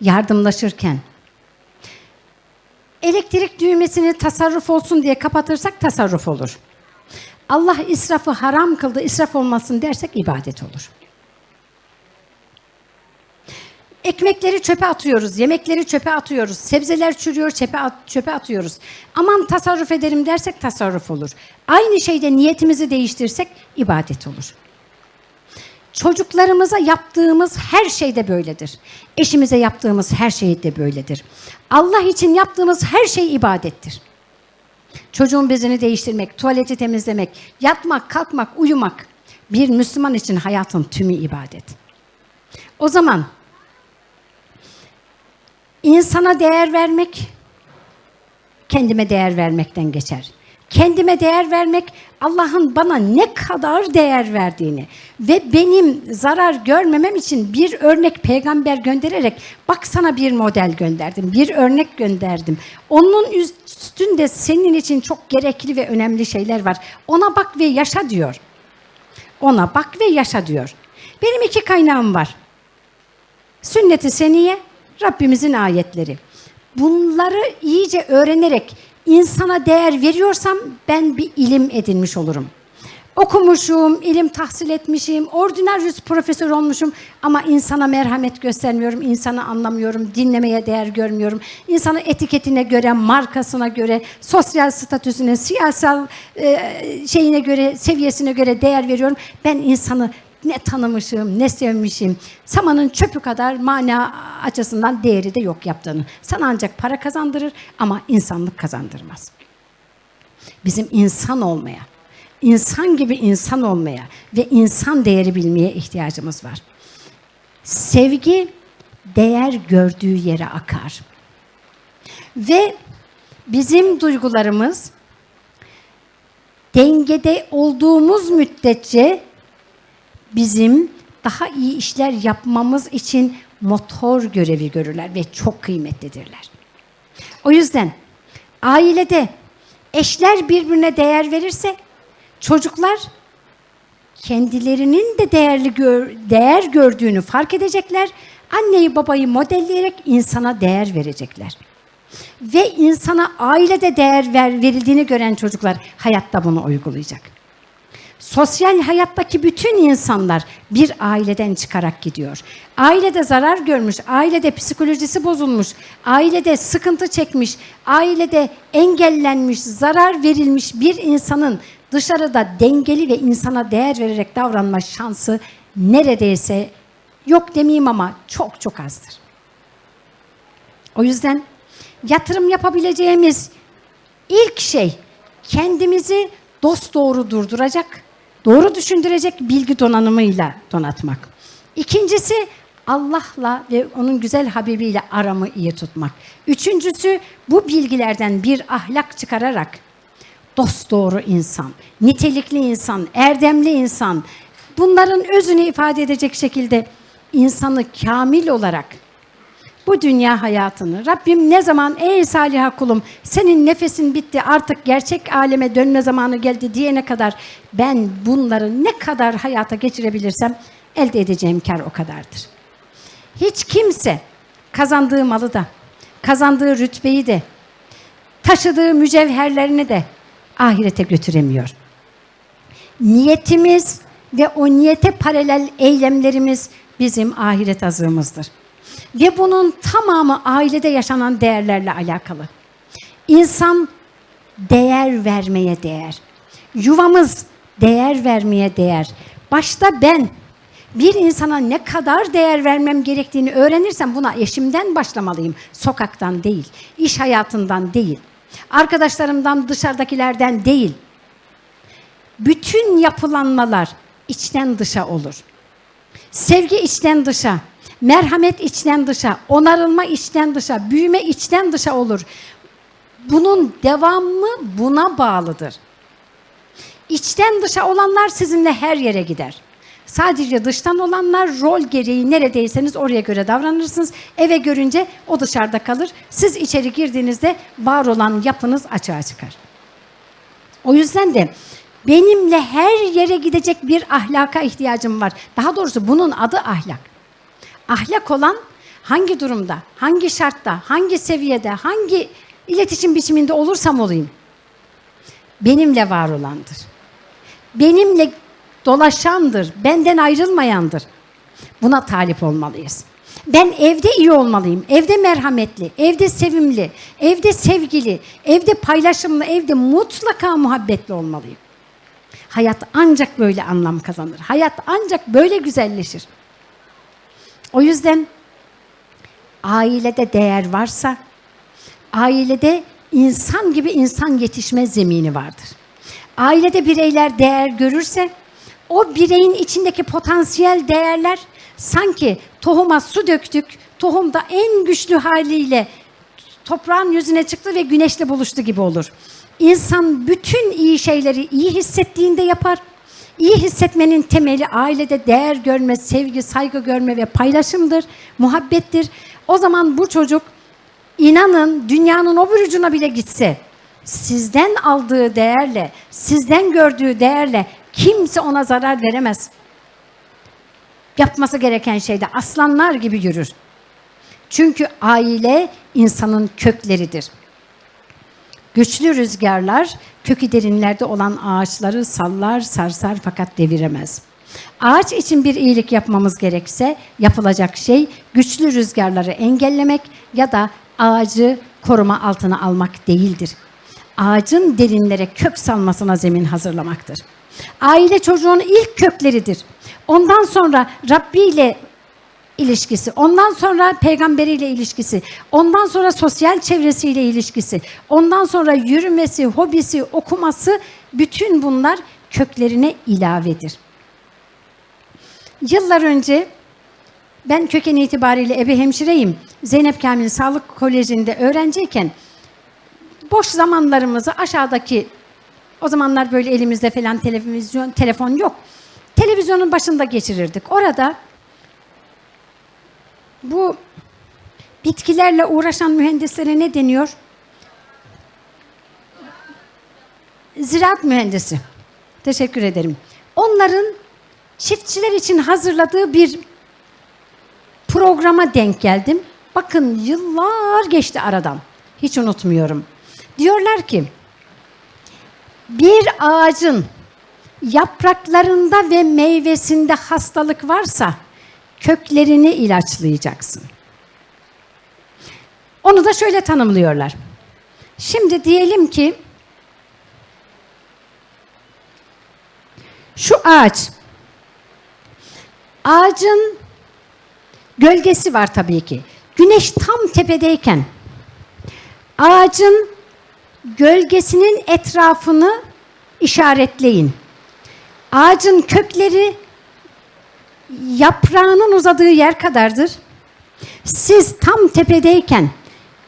yardımlaşırken. Elektrik düğmesini tasarruf olsun diye kapatırsak tasarruf olur. Allah israfı haram kıldı, israf olmasın dersek ibadet olur. Ekmekleri çöpe atıyoruz, yemekleri çöpe atıyoruz, sebzeler çürüyor çöpe atıyoruz. Aman tasarruf ederim dersek tasarruf olur. Aynı şeyde niyetimizi değiştirsek ibadet olur. Çocuklarımıza yaptığımız her şey de böyledir. Eşimize yaptığımız her şey de böyledir. Allah için yaptığımız her şey ibadettir. Çocuğun bezini değiştirmek, tuvaleti temizlemek, yatmak, kalkmak, uyumak bir Müslüman için hayatın tümü ibadet. O zaman insana değer vermek, kendime değer vermekten geçer. Kendime değer vermek, Allah'ın bana ne kadar değer verdiğini ve benim zarar görmemem için bir örnek peygamber göndererek, bak sana bir model gönderdim, bir örnek gönderdim. Onun üstünde senin için çok gerekli ve önemli şeyler var. Ona bak ve yaşa diyor. Ona bak ve yaşa diyor. Benim 2 kaynağım var. Sünnet-i Seniyye, Rabbimizin ayetleri. Bunları iyice öğrenerek insana değer veriyorsam ben bir ilim edinmiş olurum. Okumuşum, ilim tahsil etmişim, ordinaryüz profesör olmuşum ama insana merhamet göstermiyorum, insanı anlamıyorum, dinlemeye değer görmüyorum. İnsanı etiketine göre, markasına göre, sosyal statüsüne, siyasal şeyine göre, seviyesine göre değer veriyorum. Ben insanı ne tanımışım, ne sevmişim. Samanın çöpü kadar mana açısından değeri de yok yaptığını. Sana ancak para kazandırır ama insanlık kazandırmaz. Bizim insan olmaya, insan gibi insan olmaya ve insan değeri bilmeye ihtiyacımız var. Sevgi değer gördüğü yere akar. Ve bizim duygularımız dengede olduğumuz müddetçe bizim daha iyi işler yapmamız için motor görevi görürler ve çok kıymetlidirler. O yüzden ailede eşler birbirine değer verirse çocuklar kendilerinin de değer gördüğünü fark edecekler. Anneyi babayı modelleyerek insana değer verecekler. Ve insana ailede değer verildiğini gören çocuklar hayatta bunu uygulayacak. Sosyal hayattaki bütün insanlar bir aileden çıkarak gidiyor. Ailede zarar görmüş, ailede psikolojisi bozulmuş, ailede sıkıntı çekmiş, ailede engellenmiş, zarar verilmiş bir insanın dışarıda dengeli ve insana değer vererek davranma şansı neredeyse yok demeyeyim ama çok çok azdır. O yüzden yatırım yapabileceğimiz ilk şey kendimizi dosdoğru durduracak, doğru düşündürecek bilgi donanımıyla donatmak. İkincisi Allah'la ve onun güzel Habibiyle aramı iyi tutmak. Üçüncüsü bu bilgilerden bir ahlak çıkararak dosdoğru insan, nitelikli insan, erdemli insan, bunların özünü ifade edecek şekilde insanı kamil olarak bu dünya hayatını Rabbim ne zaman ey salih kulum senin nefesin bitti artık gerçek aleme dönme zamanı geldi diyene kadar ben bunları ne kadar hayata geçirebilirsem elde edeceğim kar o kadardır. Hiç kimse kazandığı malı da, kazandığı rütbeyi de, taşıdığı mücevherlerini de ahirete götüremiyor. Niyetimiz ve o niyete paralel eylemlerimiz bizim ahiret azığımızdır. Ve bunun tamamı ailede yaşanan değerlerle alakalı. İnsan değer vermeye değer. Yuvamız değer vermeye değer. Başta ben bir insana ne kadar değer vermem gerektiğini öğrenirsem buna eşimden başlamalıyım. Sokaktan değil, iş hayatından değil, arkadaşlarımdan, dışarıdakilerden değil. Bütün yapılanmalar içten dışa olur. Sevgi içten dışa, merhamet içten dışa, onarılma içten dışa, büyüme içten dışa olur. Bunun devamı buna bağlıdır. İçten dışa olanlar sizinle her yere gider. Sadece dıştan olanlar rol gereği neredeyseniz oraya göre davranırsınız. Eve görünce o dışarıda kalır. Siz içeri girdiğinizde var olan yapınız açığa çıkar. O yüzden de benimle her yere gidecek bir ahlaka ihtiyacım var. Daha doğrusu bunun adı ahlak. Ahlak olan hangi durumda, hangi şartta, hangi seviyede, hangi iletişim biçiminde olursam olayım benimle var olandır. Benimle dolaşandır, benden ayrılmayandır. Buna talip olmalıyız. Ben evde iyi olmalıyım, evde merhametli, evde sevimli, evde sevgili, evde paylaşımlı, evde mutlaka muhabbetli olmalıyım. Hayat ancak böyle anlam kazanır. Hayat ancak böyle güzelleşir. O yüzden ailede değer varsa, ailede insan gibi insan yetişme zemini vardır. Ailede bireyler değer görürse, o bireyin içindeki potansiyel değerler sanki tohuma su döktük, tohum da en güçlü haliyle toprağın yüzüne çıktı ve güneşle buluştu gibi olur. İnsan bütün iyi şeyleri iyi hissettiğinde yapar. İyi hissetmenin temeli ailede değer görme, sevgi, saygı görme ve paylaşımdır, muhabbettir. O zaman bu çocuk inanın dünyanın öbür ucuna bile gitse sizden aldığı değerle, sizden gördüğü değerle kimse ona zarar veremez. Yapması gereken şeyde aslanlar gibi yürür. Çünkü aile insanın kökleridir. Güçlü rüzgarlar kökü derinlerde olan ağaçları sallar, sarsar fakat deviremez. Ağaç için bir iyilik yapmamız gerekse yapılacak şey güçlü rüzgarları engellemek ya da ağacı koruma altına almak değildir. Ağacın derinlere kök salmasına zemin hazırlamaktır. Aile çocuğun ilk kökleridir. Ondan sonra Rabbi ile ilişkisi, ondan sonra peygamberiyle ilişkisi, ondan sonra sosyal çevresiyle ilişkisi, ondan sonra yürümesi, hobisi, okuması, bütün bunlar köklerine ilavedir. Yıllar önce ben köken itibariyle ebe hemşireyim. Zeynep Kamil Sağlık Koleji'nde öğrenciyken boş zamanlarımızı aşağıdaki, o zamanlar böyle elimizde falan telefon yok. Televizyonun başında geçirirdik. Orada bu bitkilerle uğraşan mühendislere ne deniyor? Ziraat mühendisi. Teşekkür ederim. Onların çiftçiler için hazırladığı bir programa denk geldim. Bakın yıllar geçti aradan. Hiç unutmuyorum. Diyorlar ki bir ağacın yapraklarında ve meyvesinde hastalık varsa köklerini ilaçlayacaksın. Onu da şöyle tanımlıyorlar. Şimdi diyelim ki şu ağacın gölgesi var tabii ki. Güneş tam tepedeyken ağacın gölgesinin etrafını işaretleyin. Ağacın kökleri yaprağının uzadığı yer kadardır. Siz tam tepedeyken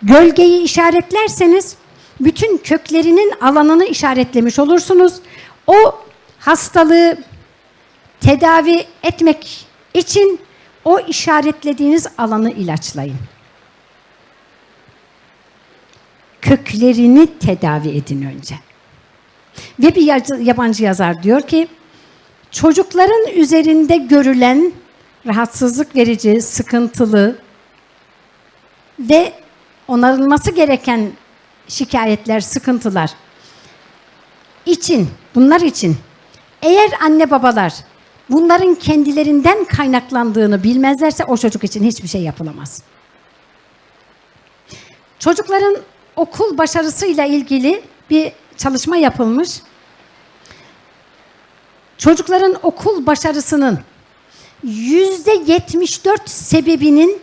gölgeyi işaretlerseniz bütün köklerinin alanını işaretlemiş olursunuz. O hastalığı tedavi etmek için o işaretlediğiniz alanı ilaçlayın. Köklerini tedavi edin önce. Ve bir yabancı yazar diyor ki, çocukların üzerinde görülen rahatsızlık verici, sıkıntılı ve onarılması gereken şikayetler, sıkıntılar için, bunlar için eğer anne babalar bunların kendilerinden kaynaklandığını bilmezlerse o çocuk için hiçbir şey yapılamaz. Çocukların okul başarısıyla ilgili bir çalışma yapılmış. Çocukların okul başarısının %74 sebebinin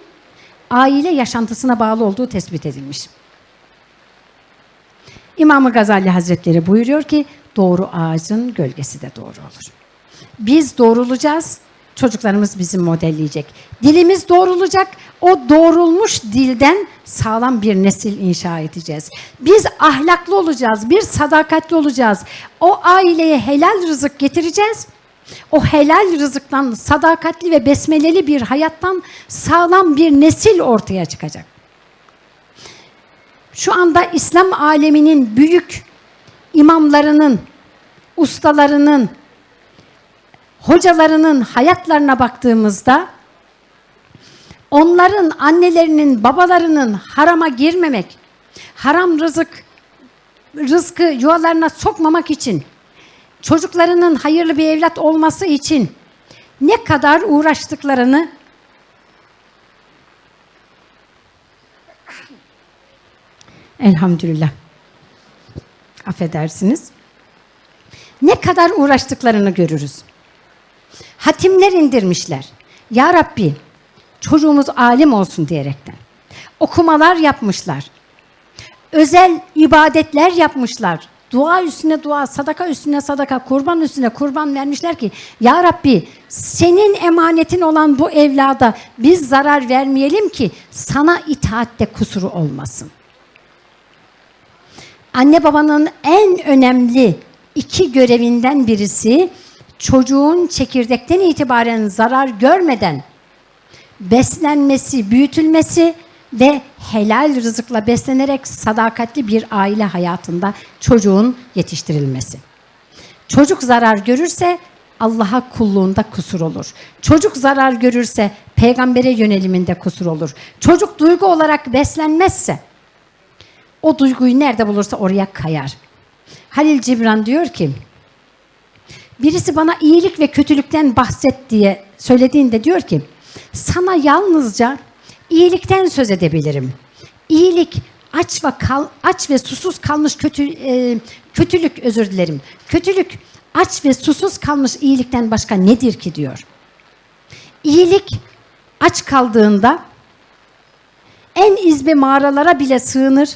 aile yaşantısına bağlı olduğu tespit edilmiş. İmam-ı Gazali Hazretleri buyuruyor ki, doğru ağacın gölgesi de doğru olur. Biz doğrulacağız, çocuklarımız bizi modelleyecek. Dilimiz doğrulacak, o doğrulmuş dilden sağlam bir nesil inşa edeceğiz. Biz ahlaklı olacağız, bir sadakatli olacağız. O aileye helal rızık getireceğiz. O helal rızıktan, sadakatli ve besmeleli bir hayattan sağlam bir nesil ortaya çıkacak. Şu anda İslam aleminin büyük imamlarının, ustalarının, hocalarının hayatlarına baktığımızda onların annelerinin, babalarının harama girmemek, haram rızkı yuvalarına sokmamak için, çocuklarının hayırlı bir evlat olması için ne kadar uğraştıklarını elhamdülillah affedersiniz. Ne kadar uğraştıklarını görürüz. Hatimler indirmişler. Ya Rabbi, çocuğumuz alim olsun diyerekten. Okumalar yapmışlar. Özel ibadetler yapmışlar. Dua üstüne dua, sadaka üstüne sadaka, kurban üstüne kurban vermişler ki Ya Rabbi, senin emanetin olan bu evlada biz zarar vermeyelim ki sana itaatte kusuru olmasın. Anne babanın en önemli iki görevinden birisi çocuğun çekirdekten itibaren zarar görmeden beslenmesi, büyütülmesi ve helal rızıkla beslenerek sadakatli bir aile hayatında çocuğun yetiştirilmesi. Çocuk zarar görürse Allah'a kulluğunda kusur olur. Çocuk zarar görürse peygambere yöneliminde kusur olur. Çocuk duygu olarak beslenmezse o duyguyu nerede bulursa oraya kayar. Halil Cibran diyor ki, birisi bana iyilik ve kötülükten bahset diye söylediğinde diyor ki, sana yalnızca iyilikten söz edebilirim. İyilik aç ve susuz kalmış kötülük, özür dilerim. Kötülük aç ve susuz kalmış iyilikten başka nedir ki diyor. İyilik aç kaldığında en izbe mağaralara bile sığınır.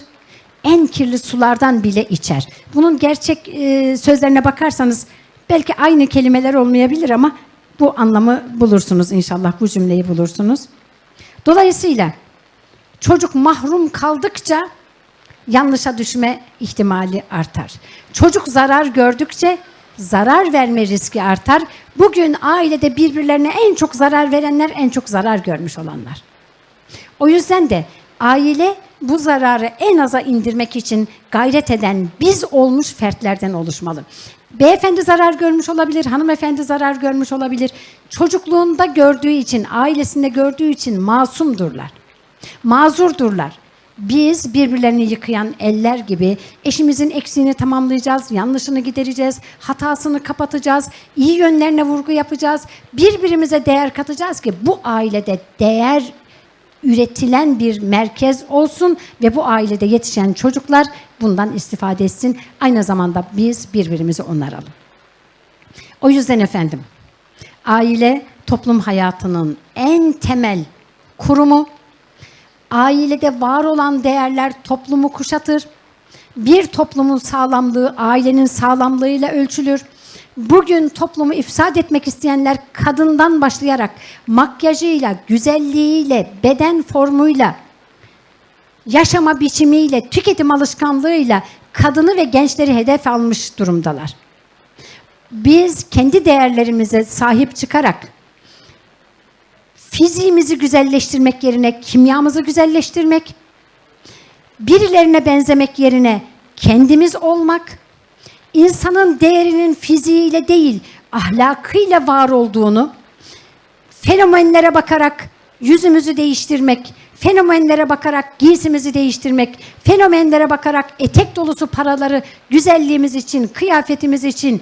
En kirli sulardan bile içer. Bunun gerçek sözlerine bakarsanız belki aynı kelimeler olmayabilir ama bu anlamı bulursunuz inşallah. Bu cümleyi bulursunuz. Dolayısıyla çocuk mahrum kaldıkça yanlışa düşme ihtimali artar. Çocuk zarar gördükçe zarar verme riski artar. Bugün ailede birbirlerine en çok zarar verenler en çok zarar görmüş olanlar. O yüzden de aile bu zararı en aza indirmek için gayret eden biz olmuş fertlerden oluşmalı. Beyefendi zarar görmüş olabilir, hanımefendi zarar görmüş olabilir. Çocukluğunda gördüğü için, ailesinde gördüğü için masumdurlar. Mazurdurlar. Biz birbirlerini yıkayan eller gibi eşimizin eksiğini tamamlayacağız, yanlışını gidereceğiz, hatasını kapatacağız, iyi yönlerine vurgu yapacağız, birbirimize değer katacağız ki bu ailede değer üretilen bir merkez olsun ve bu ailede yetişen çocuklar bundan istifade etsin. Aynı zamanda biz birbirimizi onaralım. O yüzden efendim, aile toplum hayatının en temel kurumu. Ailede var olan değerler toplumu kuşatır. Bir toplumun sağlamlığı ailenin sağlamlığıyla ölçülür. Bugün toplumu ifsad etmek isteyenler kadından başlayarak makyajıyla, güzelliğiyle, beden formuyla, yaşama biçimiyle, tüketim alışkanlığıyla kadını ve gençleri hedef almış durumdalar. Biz kendi değerlerimize sahip çıkarak fiziğimizi güzelleştirmek yerine kimyamızı güzelleştirmek, birilerine benzemek yerine kendimiz olmak, insanın değerinin fiziğiyle değil, ahlakıyla var olduğunu, fenomenlere bakarak yüzümüzü değiştirmek, fenomenlere bakarak giysimizi değiştirmek, fenomenlere bakarak etek dolusu paraları güzelliğimiz için, kıyafetimiz için,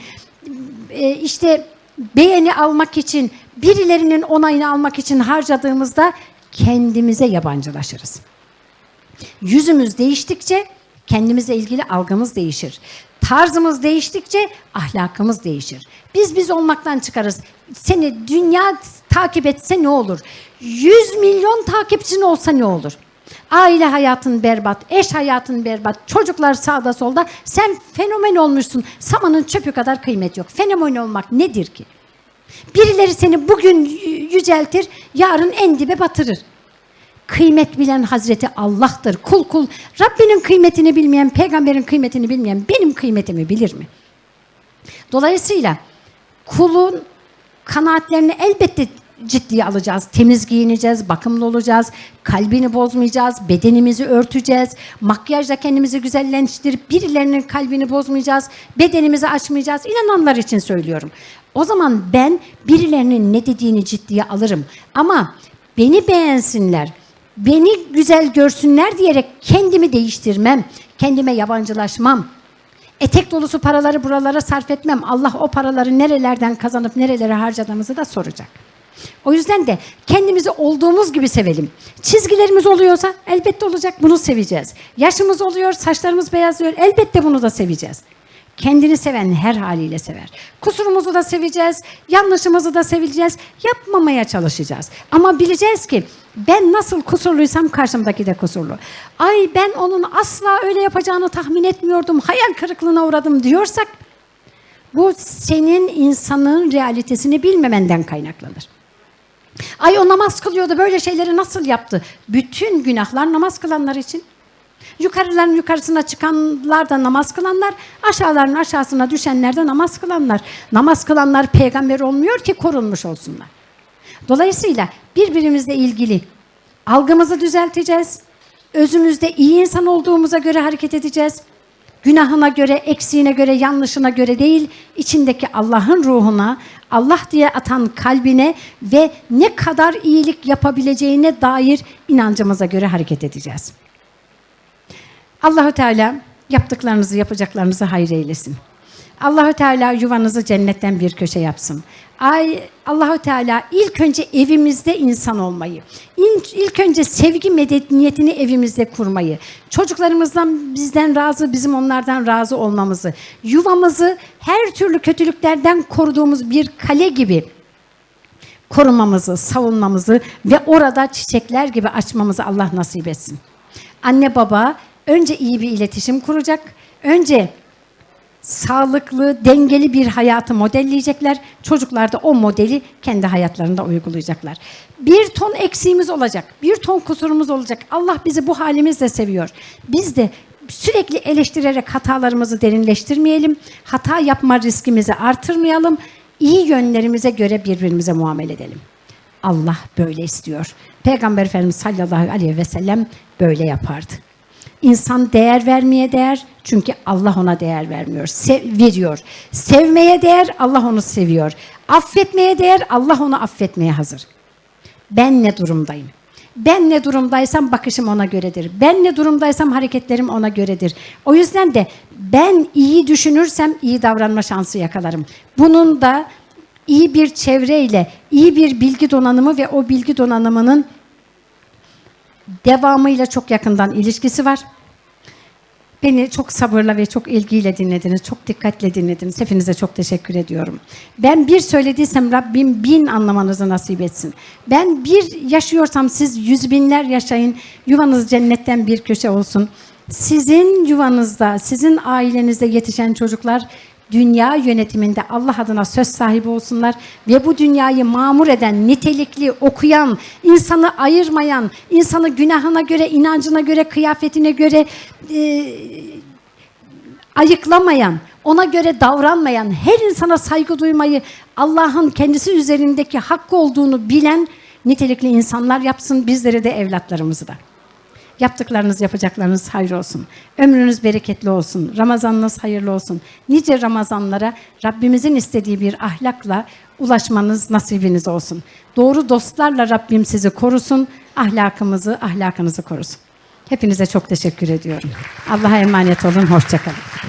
işte beğeni almak için, birilerinin onayını almak için harcadığımızda kendimize yabancılaşırız. Yüzümüz değiştikçe kendimizle ilgili algımız değişir. Tarzımız değiştikçe ahlakımız değişir. Biz olmaktan çıkarız. Seni dünya takip etse ne olur? 100 milyon takipçin olsa ne olur? Aile hayatın berbat, eş hayatın berbat, çocuklar sağda solda. Sen fenomen olmuşsun. Samanın çöpü kadar kıymet yok. Fenomen olmak nedir ki? Birileri seni bugün yüceltir, yarın en dibe batırır. Kıymet bilen Hazreti Allah'tır. Kul Rabbinin kıymetini bilmeyen, peygamberin kıymetini bilmeyen benim kıymetimi bilir mi? Dolayısıyla kulun kanaatlerini elbette ciddiye alacağız. Temiz giyineceğiz, bakımlı olacağız, kalbini bozmayacağız, bedenimizi örteceğiz, makyajla kendimizi güzelleştirip birilerinin kalbini bozmayacağız, bedenimizi açmayacağız. İnananlar için söylüyorum. O zaman ben birilerinin ne dediğini ciddiye alırım. Ama beni beğensinler, beni güzel görsünler diyerek kendimi değiştirmem, kendime yabancılaşmam, etek dolusu paraları buralara sarf etmem. Allah o paraları nerelerden kazanıp nerelere harcadığımızı da soracak. O yüzden de kendimizi olduğumuz gibi sevelim. Çizgilerimiz oluyorsa elbette olacak, bunu seveceğiz. Yaşımız oluyor, saçlarımız beyazlıyor, elbette bunu da seveceğiz. Kendini seven her haliyle sever. Kusurumuzu da seveceğiz, yanlışımızı da seveceğiz, yapmamaya çalışacağız. Ama bileceğiz ki ben nasıl kusurluysam karşımdaki de kusurlu. Ay ben onun asla öyle yapacağını tahmin etmiyordum, hayal kırıklığına uğradım diyorsak bu senin insanın realitesini bilmemenden kaynaklanır. Ay o namaz kılıyordu, böyle şeyleri nasıl yaptı? Bütün günahlar namaz kılanlar için. Yukarıların yukarısına çıkanlar da namaz kılanlar, aşağıların aşağısına düşenler de namaz kılanlar. Namaz kılanlar peygamber olmuyor ki korunmuş olsunlar. Dolayısıyla birbirimizle ilgili algımızı düzelteceğiz. Özümüzde iyi insan olduğumuza göre hareket edeceğiz. Günahına göre, eksiğine göre, yanlışına göre değil, içindeki Allah'ın ruhuna, Allah diye atan kalbine ve ne kadar iyilik yapabileceğine dair inancımıza göre hareket edeceğiz. Allah-u Teala yaptıklarınızı, yapacaklarınızı hayır eylesin. Allah-u Teala yuvanızı cennetten bir köşe yapsın. Allah-u Teala ilk önce evimizde insan olmayı, ilk önce sevgi medeniyetini evimizde kurmayı, çocuklarımızdan bizden razı, bizim onlardan razı olmamızı, yuvamızı her türlü kötülüklerden koruduğumuz bir kale gibi korumamızı, savunmamızı ve orada çiçekler gibi açmamızı Allah nasip etsin. Anne baba önce iyi bir iletişim kuracak, önce sağlıklı, dengeli bir hayatı modelleyecekler. Çocuklar da o modeli kendi hayatlarında uygulayacaklar. Bir ton eksiğimiz olacak, bir ton kusurumuz olacak. Allah bizi bu halimizle seviyor. Biz de sürekli eleştirerek hatalarımızı derinleştirmeyelim, hata yapma riskimizi artırmayalım, iyi yönlerimize göre birbirimize muamele edelim. Allah böyle istiyor. Peygamber Efendimiz sallallahu aleyhi ve sellem böyle yapardı. İnsan değer vermeye değer, Çünkü Allah ona değer vermiyor, veriyor. Sevmeye değer, Allah onu seviyor. Affetmeye değer, Allah onu affetmeye hazır. Ben ne durumdayım? Ben ne durumdaysam bakışım ona göredir. Ben ne durumdaysam hareketlerim ona göredir. O yüzden de ben iyi düşünürsem iyi davranma şansı yakalarım. Bunun da iyi bir çevreyle, iyi bir bilgi donanımı ve o bilgi donanımının devamıyla çok yakından ilişkisi var. Beni çok sabırla ve çok ilgiyle dinlediniz, çok dikkatle dinlediniz. Hepinize çok teşekkür ediyorum. Ben bir söylediysem Rabbim 1000 anlamanızı nasip etsin. Ben bir yaşıyorsam siz 100 binler yaşayın. Yuvanız cennetten bir köşe olsun. Sizin yuvanızda, sizin ailenizde yetişen çocuklar dünya yönetiminde Allah adına söz sahibi olsunlar ve bu dünyayı mamur eden, nitelikli, okuyan, insanı ayırmayan, insanı günahına göre, inancına göre, kıyafetine göre ayıklamayan, ona göre davranmayan, her insana saygı duymayı, Allah'ın kendisi üzerindeki hakkı olduğunu bilen nitelikli insanlar yapsın bizleri de evlatlarımızı da. Yaptıklarınız, yapacaklarınız hayır olsun. Ömrünüz bereketli olsun. Ramazanınız hayırlı olsun. Nice Ramazanlara Rabbimizin istediği bir ahlakla ulaşmanız nasibiniz olsun. Doğru dostlarla Rabbim sizi korusun. Ahlakımızı, ahlakınızı korusun. Hepinize çok teşekkür ediyorum. Allah'a emanet olun. Hoşça kalın.